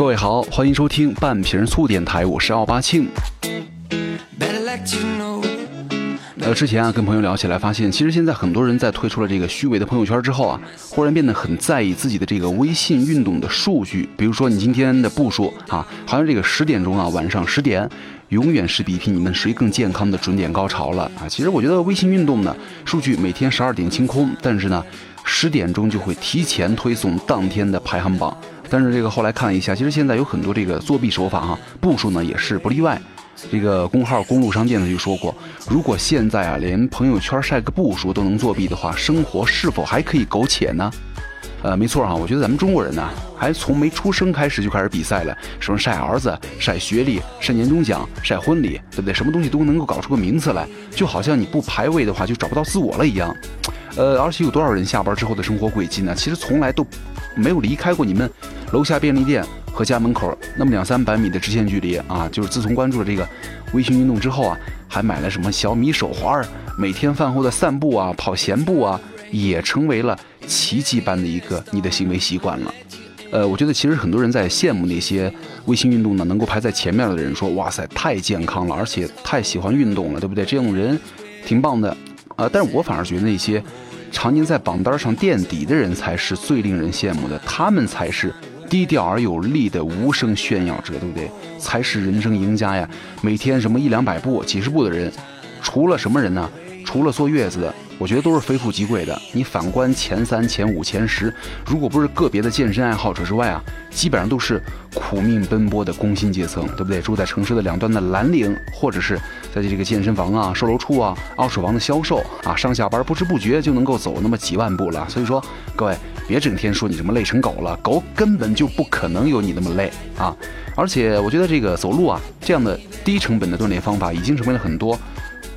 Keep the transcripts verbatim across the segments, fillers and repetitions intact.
各位好，欢迎收听半瓶醋电台，我是奥巴庆。呃，之前啊跟朋友聊起来，发现其实现在很多人在退出了这个虚伪的朋友圈之后啊，忽然变得很在意自己的这个微信运动的数据，比如说你今天的步数啊，好像这个十点钟啊，晚上十点。永远是比拼你们谁更健康的准点高潮了啊！其实我觉得微信运动呢，数据每天十二点清空，但是呢，十点钟就会提前推送当天的排行榜。但是这个后来看了一下，其实现在有很多这个作弊手法哈、啊，步数呢也是不例外。这个公号公路商店呢就说过，如果现在啊连朋友圈晒个步数都能作弊的话，生活是否还可以苟且呢？呃，没错哈、啊，我觉得咱们中国人呢、啊，还从没出生开始就开始比赛了，什么晒儿子、晒学历、晒年终奖、晒婚礼，对不对？什么东西都能够搞出个名次来，就好像你不排位的话就找不到自我了一样。呃，而且有多少人下班之后的生活轨迹呢？其实从来都没有离开过你们楼下便利店和家门口那么两三百米的直线距离啊。就是自从关注了这个微信运动之后啊，还买了什么小米手环，每天饭后的散步啊、跑闲步啊，也成为了奇迹般的一个你的行为习惯了。呃，我觉得其实很多人在羡慕那些微信运动呢能够排在前面的人，说哇塞太健康了，而且太喜欢运动了，对不对？这种人挺棒的啊、呃。但是我反而觉得那些常年在榜单上垫底的人才是最令人羡慕的，他们才是低调而有力的无声炫耀者，对不对？才是人生赢家呀！每天什么一两百步、几十步的人，除了什么人呢、啊？除了坐月子的，我觉得都是非富即贵的。你反观前三、前五、前十，如果不是个别的健身爱好者之外啊，基本上都是苦命奔波的工薪阶层，对不对？住在城市的两端的蓝领，或者是在这个健身房啊、售楼处啊、二手房的销售啊，上下班不知不觉就能够走那么几万步了。所以说，各位别整天说你什么累成狗了，狗根本就不可能有你那么累啊！而且我觉得这个走路啊这样的低成本的锻炼方法，已经成为了很多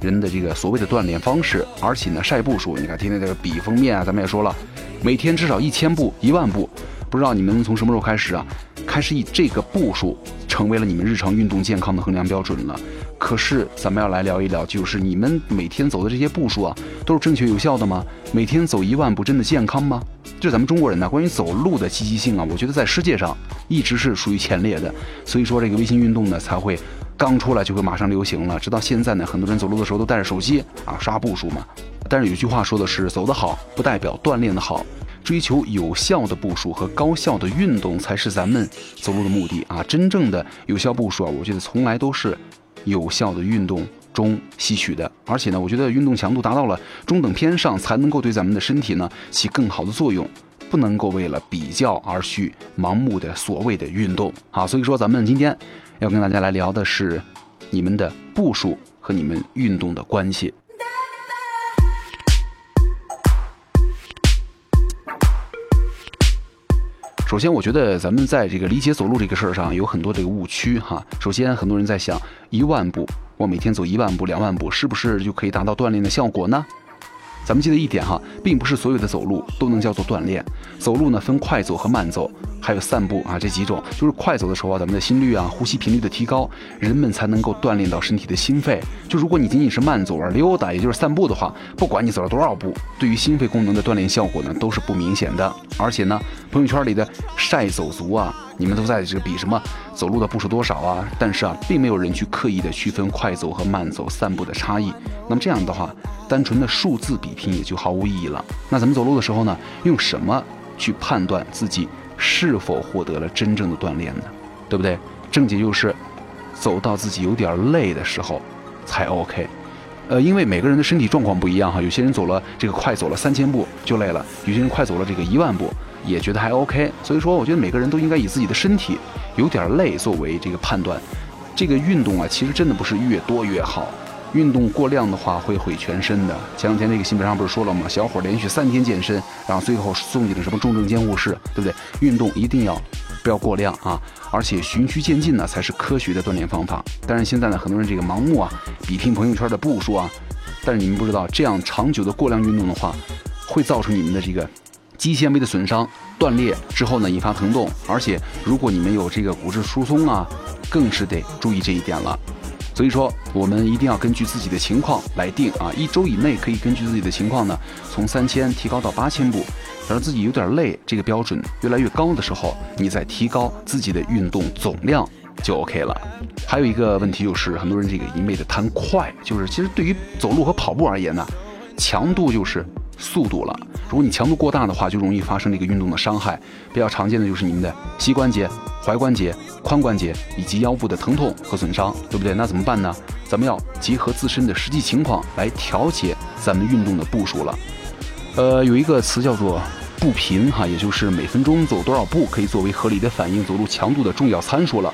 人的这个所谓的锻炼方式。而且呢晒步数，你看天天这个比封面啊，咱们也说了，每天至少一千步一万步，不知道你们从什么时候开始啊，开始以这个步数成为了你们日常运动健康的衡量标准了。可是咱们要来聊一聊，就是你们每天走的这些步数啊，都是正确有效的吗？每天走一万步真的健康吗？这咱们中国人呢、啊，关于走路的积极性啊，我觉得在世界上一直是属于前列的，所以说这个微信运动呢才会刚出来就会马上流行了，直到现在呢，很多人走路的时候都带着手机啊刷步数嘛。但是有句话说的是，走得好不代表锻炼的好，追求有效的步数和高效的运动才是咱们走路的目的啊。真正的有效步数啊，我觉得从来都是有效的运动中吸取的。而且呢，我觉得运动强度达到了中等偏上，才能够对咱们的身体呢起更好的作用。不能够为了比较而去盲目的所谓的运动啊。所以说咱们今天要跟大家来聊的是你们的步数和你们运动的关系。首先我觉得咱们在这个理解走路这个事儿上有很多这个误区哈。首先很多人在想，一万步，我每天走一万步两万步，是不是就可以达到锻炼的效果呢？咱们记得一点哈，并不是所有的走路都能叫做锻炼。走路呢分快走和慢走，还有散步啊这几种。就是快走的时候啊，咱们的心率啊、呼吸频率的提高，人们才能够锻炼到身体的心肺。就如果你仅仅是慢走而溜达，也就是散步的话，不管你走了多少步，对于心肺功能的锻炼效果呢都是不明显的。而且呢，朋友圈里的晒走族啊，你们都在这个比什么走路的步数多少啊，但是啊，并没有人去刻意的区分快走和慢走、散步的差异。那么这样的话，单纯的数字比拼也就毫无意义了。那咱们走路的时候呢，用什么去判断自己是否获得了真正的锻炼呢？对不对？正解就是，走到自己有点累的时候才 OK。呃，因为每个人的身体状况不一样哈，有些人走了这个快走了三千步就累了，有些人快走了这个一万步也觉得还 OK。所以说，我觉得每个人都应该以自己的身体有点累作为这个判断。这个运动啊，其实真的不是越多越好。运动过量的话会毁全身的。前两天这个新闻上不是说了吗？小伙连续三天健身，然后最后送进了什么重症监护室，对不对？运动一定要不要过量啊，而且循序渐进呢才是科学的锻炼方法。但是现在呢，很多人这个盲目啊，比拼朋友圈的步数啊，但是你们不知道，这样长久的过量运动的话，会造成你们的这个肌纤维的损伤、断裂之后呢，引发疼痛。而且如果你们有这个骨质疏松啊，更是得注意这一点了。所以说，我们一定要根据自己的情况来定啊，一周以内可以根据自己的情况呢，从三千提高到八千步，让自己有点累这个标准越来越高的时候，你再提高自己的运动总量就 OK 了。还有一个问题就是很多人这个一昧的贪快，就是其实对于走路和跑步而言呢，强度就是速度了。如果你强度过大的话，就容易发生这个运动的伤害。比较常见的就是你们的膝关节、踝关节、髋关节以及腰部的疼痛和损伤，对不对？那怎么办呢？咱们要结合自身的实际情况来调节咱们运动的步数了。呃，有一个词叫做步频哈，也就是每分钟走多少步，可以作为合理的反映走路强度的重要参数了。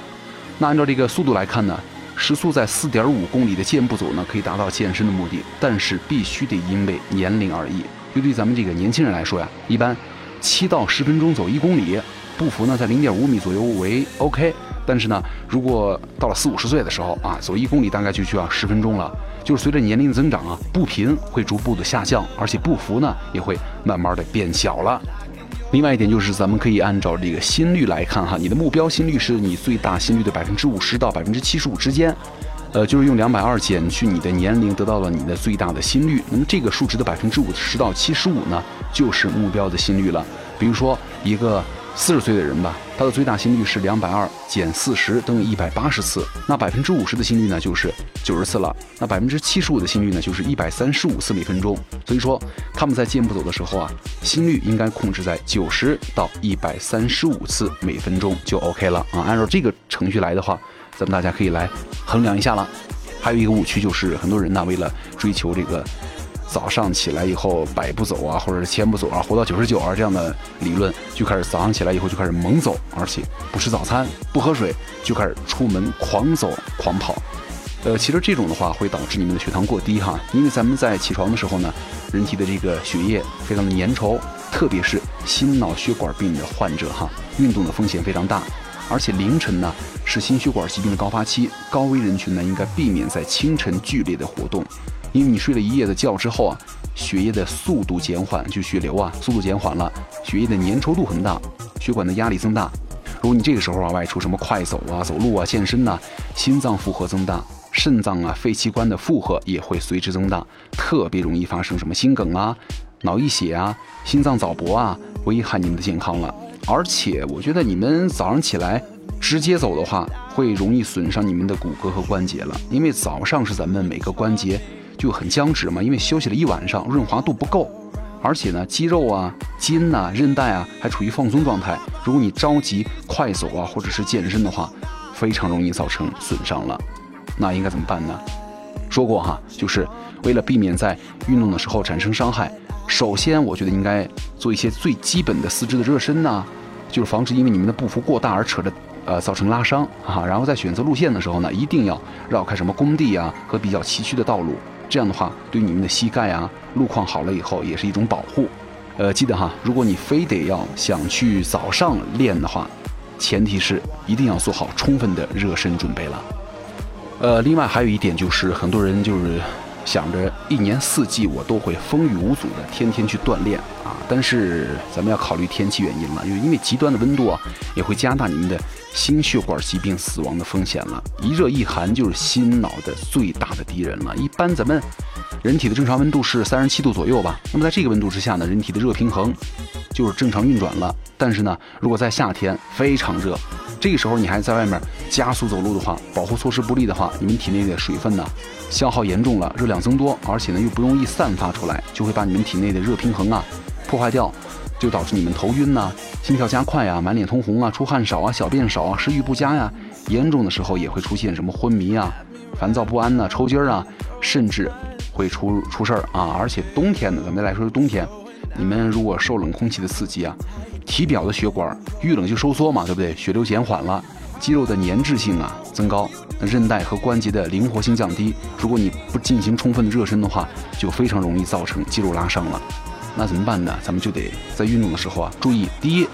那按照这个速度来看呢，时速在 四点五 公里的健步走呢，可以达到健身的目的，但是必须得因为年龄而异。就对咱们这个年轻人来说呀，一般七到十分钟走一公里，步幅呢在 零点五米左右为 OK。但是呢，如果到了四五十岁的时候啊，走一公里大概就需要十分钟了。就是随着年龄的增长啊，步频会逐步的下降，而且步幅呢也会慢慢的变小了。另外一点就是，咱们可以按照这个心率来看哈，你的目标心率是你最大心率的百分之五十到百分之七十五之间。呃，就是用两百二减去你的年龄，得到了你的最大的心率。那么这个数值的百分之五十到七十五呢，就是目标的心率了。比如说一个四十岁的人吧，他的最大心率是两百二减四十等于一百八十次。那百分之五十的心率呢，就是九十次了。那百分之七十五的心率呢，就是一百三十五次每分钟。所以说他们在健步走的时候啊，心率应该控制在九十到一百三十五次每分钟就 OK 了啊。按照这个程序来的话，咱们大家可以来衡量一下了。还有一个误区就是，很多人呢为了追求这个早上起来以后百步走啊，或者是千步走啊，活到九十九啊这样的理论，就开始早上起来以后就开始猛走，而且不吃早餐不喝水就开始出门狂走狂跑。呃，其实这种的话会导致你们的血糖过低哈，因为咱们在起床的时候呢，人体的这个血液非常的粘稠，特别是心脑血管病的患者哈，运动的风险非常大。而且凌晨呢是心血管疾病的高发期，高危人群呢应该避免在清晨剧烈的活动，因为你睡了一夜的觉之后啊，血液的速度减缓，就血流啊速度减缓了，血液的粘稠度很大，血管的压力增大。如果你这个时候啊外出什么快走啊、走路啊、健身呐、啊，心脏负荷增大，肾脏啊、肺器官的负荷也会随之增大，特别容易发生什么心梗啊、脑溢血啊、心脏早搏啊，危害你们的健康了。而且我觉得你们早上起来直接走的话，会容易损伤你们的骨骼和关节了，因为早上是咱们每个关节就很僵直嘛，因为休息了一晚上，润滑度不够，而且呢，肌肉啊、筋啊、韧带啊还处于放松状态。如果你着急快走啊，或者是健身的话，非常容易造成损伤了。那应该怎么办呢？说过哈，就是为了避免在运动的时候产生伤害，首先我觉得应该做一些最基本的四肢的热身呐、啊。就是防止因为你们的步幅过大而扯着，呃，造成拉伤啊。然后在选择路线的时候呢，一定要绕开什么工地啊和比较崎岖的道路，这样的话对你们的膝盖啊，路况好了以后也是一种保护。呃，记得哈，如果你非得要想去早上练的话，前提是一定要做好充分的热身准备了。呃，另外还有一点就是，很多人就是想着一年四季我都会风雨无阻的天天去锻炼啊，但是咱们要考虑天气原因了，因为极端的温度啊也会加大你们的心血管疾病死亡的风险了。一热一寒就是心脑的最大的敌人了。一般咱们人体的正常温度是三十七度左右吧，那么在这个温度之下呢，人体的热平衡就是正常运转了。但是呢，如果在夏天非常热，这个时候你还在外面加速走路的话，保护措施不力的话，你们体内的水分呢消耗严重了，热量增多，而且呢又不容易散发出来，就会把你们体内的热平衡啊破坏掉，就导致你们头晕呐、啊、心跳加快啊、满脸通红啊、出汗少啊、小便少啊、食欲不佳呀、啊，严重的时候也会出现什么昏迷啊、烦躁不安呐、啊、抽筋啊，甚至会出出事儿啊。而且冬天呢，咱们来说是冬天，你们如果受冷空气的刺激啊，体表的血管遇冷就收缩嘛，对不对？血流减缓了，肌肉的粘滞性啊增高，韧带和关节的灵活性降低。如果你不进行充分的热身的话，就非常容易造成肌肉拉伤了。那怎么办呢？咱们就得在运动的时候啊，注意第一，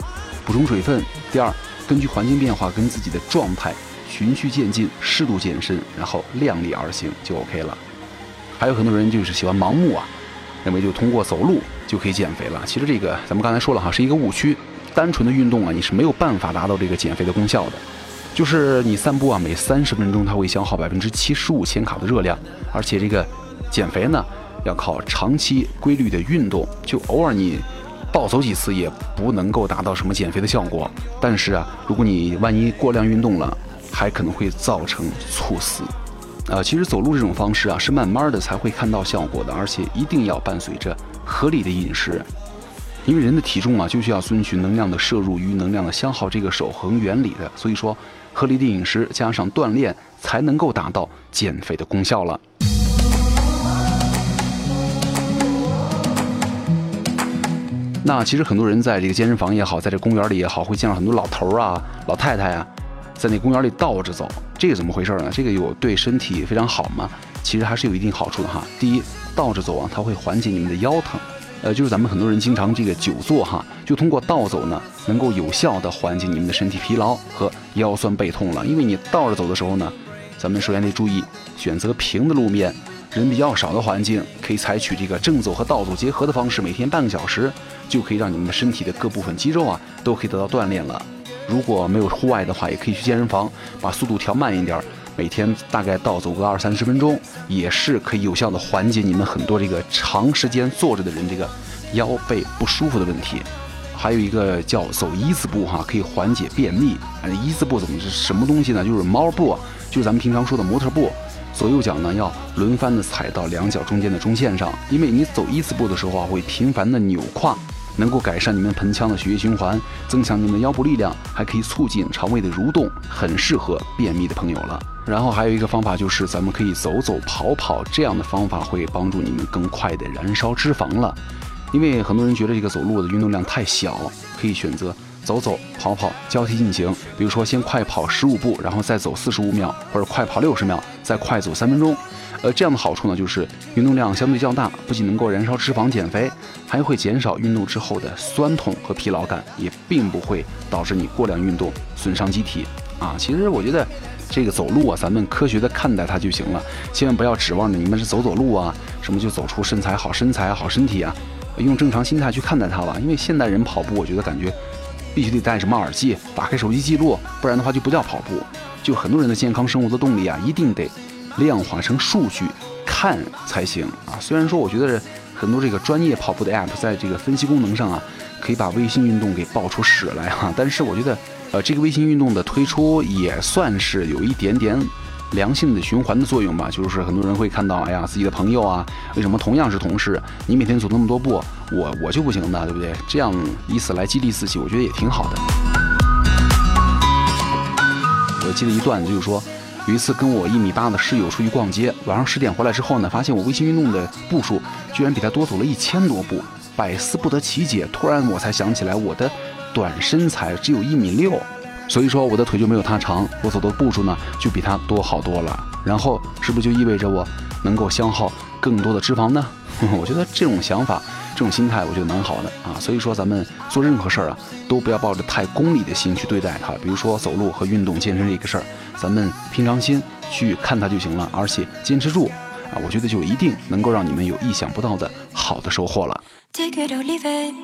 补充水分；第二，根据环境变化跟自己的状态循序渐进，适度健身，然后量力而行就 OK 了。还有很多人就是喜欢盲目啊，认为就通过走路就可以减肥了。其实这个咱们刚才说了哈，是一个误区。单纯的运动啊，你是没有办法达到这个减肥的功效的。就是你散步啊，每三十分钟它会消耗百分之七十五千卡的热量，而且这个减肥呢，要靠长期规律的运动。就偶尔你暴走几次也不能够达到什么减肥的效果。但是啊，如果你万一过量运动了，还可能会造成猝死。呃，其实走路这种方式啊，是慢慢的才会看到效果的，而且一定要伴随着合理的饮食。因为人的体重啊，就需要遵循能量的摄入与能量的消耗这个守恒原理的，所以说合理的饮食加上锻炼，才能够达到减肥的功效了。那其实很多人在这个健身房也好，在这公园里也好，会见到很多老头啊、老太太啊，在那公园里倒着走，这个怎么回事呢？这个有对身体非常好吗？其实还是有一定好处的哈。第一，倒着走啊，它会缓解你们的腰疼，呃，就是咱们很多人经常这个久坐哈，就通过倒走呢，能够有效的缓解你们的身体疲劳和腰酸背痛了。因为你倒着走的时候呢，咱们首先得注意选择平的路面。人比较少的环境，可以采取这个正走和倒走结合的方式，每天半个小时就可以让你们的身体的各部分肌肉啊都可以得到锻炼了。如果没有户外的话，也可以去健身房把速度调慢一点，每天大概倒走个二三十分钟，也是可以有效的缓解你们很多这个长时间坐着的人这个腰背不舒服的问题。还有一个叫走一字步哈，可以缓解便秘。一字步怎么是什么东西呢？就是猫步，就是咱们平常说的模特步。左右脚呢要轮番的踩到两脚中间的中线上，因为你走一字步的时候啊，会频繁的扭胯，能够改善你们盆腔的血液循环，增强你们的腰部力量，还可以促进肠胃的蠕动，很适合便秘的朋友了。然后还有一个方法就是咱们可以走走跑跑，这样的方法会帮助你们更快的燃烧脂肪了。因为很多人觉得这个走路的运动量太小，可以选择走走跑跑交替进行，比如说先快跑十五步，然后再走四十五秒，或者快跑六十秒，再快走三分钟。呃，这样的好处呢，就是运动量相对较大，不仅能够燃烧脂肪减肥，还会减少运动之后的酸痛和疲劳感，也并不会导致你过量运动损伤机体啊。其实我觉得这个走路啊，咱们科学的看待它就行了，千万不要指望着你们是走走路啊，什么就走出身材好身材好身体啊，用正常心态去看待它吧。因为现代人跑步，我觉得感觉必须得戴什么耳机，打开手机记录，不然的话就不叫跑步。就很多人的健康生活的动力啊，一定得量化成数据看才行啊。虽然说我觉得很多这个专业跑步的 app 在这个分析功能上啊，可以把微信运动给爆出屎来哈、啊，但是我觉得呃这个微信运动的推出也算是有一点点良性的循环的作用吧。就是很多人会看到，哎呀，自己的朋友啊，为什么同样是同事，你每天走那么多步，我我就不行的，对不对？这样以此来激励自己，我觉得也挺好的。我记得一段就是说，有一次跟我一米八的室友出去逛街，晚上十点回来之后呢，发现我微信运动的步数居然比他多走了一千多步，百思不得其解。突然我才想起来，我的短身材只有一米六。所以说我的腿就没有他长，我走的步数呢就比他多好多了。然后是不是就意味着我能够消耗更多的脂肪呢？我觉得这种想法这种心态我觉得蛮好的啊。所以说咱们做任何事儿啊，都不要抱着太功利的心去对待它。比如说走路和运动健身这个事儿，咱们平常心去看它就行了，而且坚持住啊，我觉得就一定能够让你们有意想不到的好的收获了。 Take it or leave it,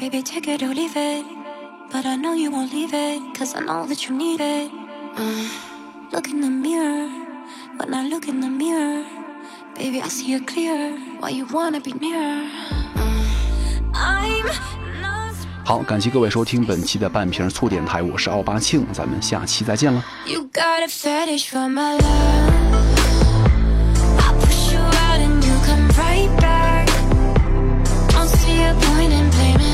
baby, take it or leave it.But I know you won't leave it, cause I know that you need it、uh, Look in the mirror, when I look in the mirror Baby, I see it clear, why you wanna be near、uh, I'm lost 好，感谢各位收听本期的半瓶醋电台，我是奥巴庆，咱们下期再见了。 You got a fetish for my love I push you out and you come right back Don't see a point in blaming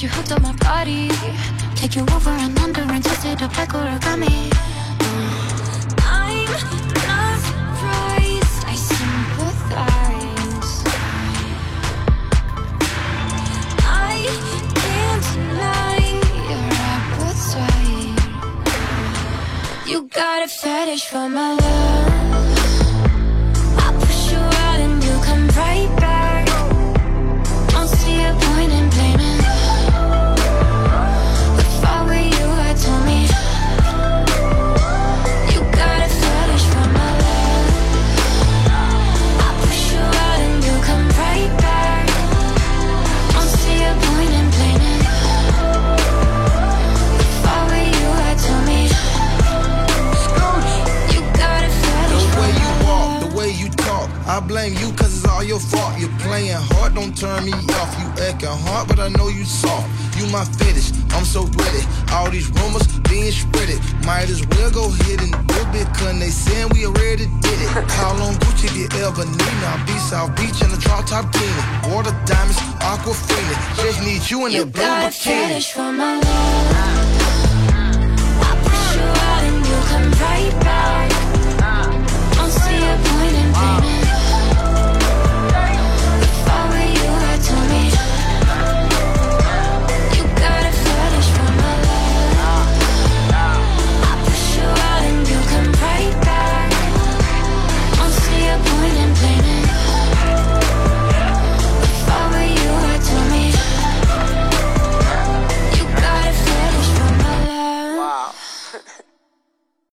You hooked up my body, take you over and under and twist it up like origami. I'm not surprised, I sympathize. I can't deny your appetite. You got a fetish for my love. I push you out and you come right back. playing hard, don't turn me off. You acting hard, but I know you soft. You my fetish, I'm so ready. All these rumors being spreaded. Might as well go ahead and do it, cause they saying we already did it. How long Gucci get Elbanina? I'll be South Beach in the drop top dealer. Water diamonds, aquafina. Just need you in the blue bikini. You got a fetish for my love. I push you out and you come right back. Don't see a point in being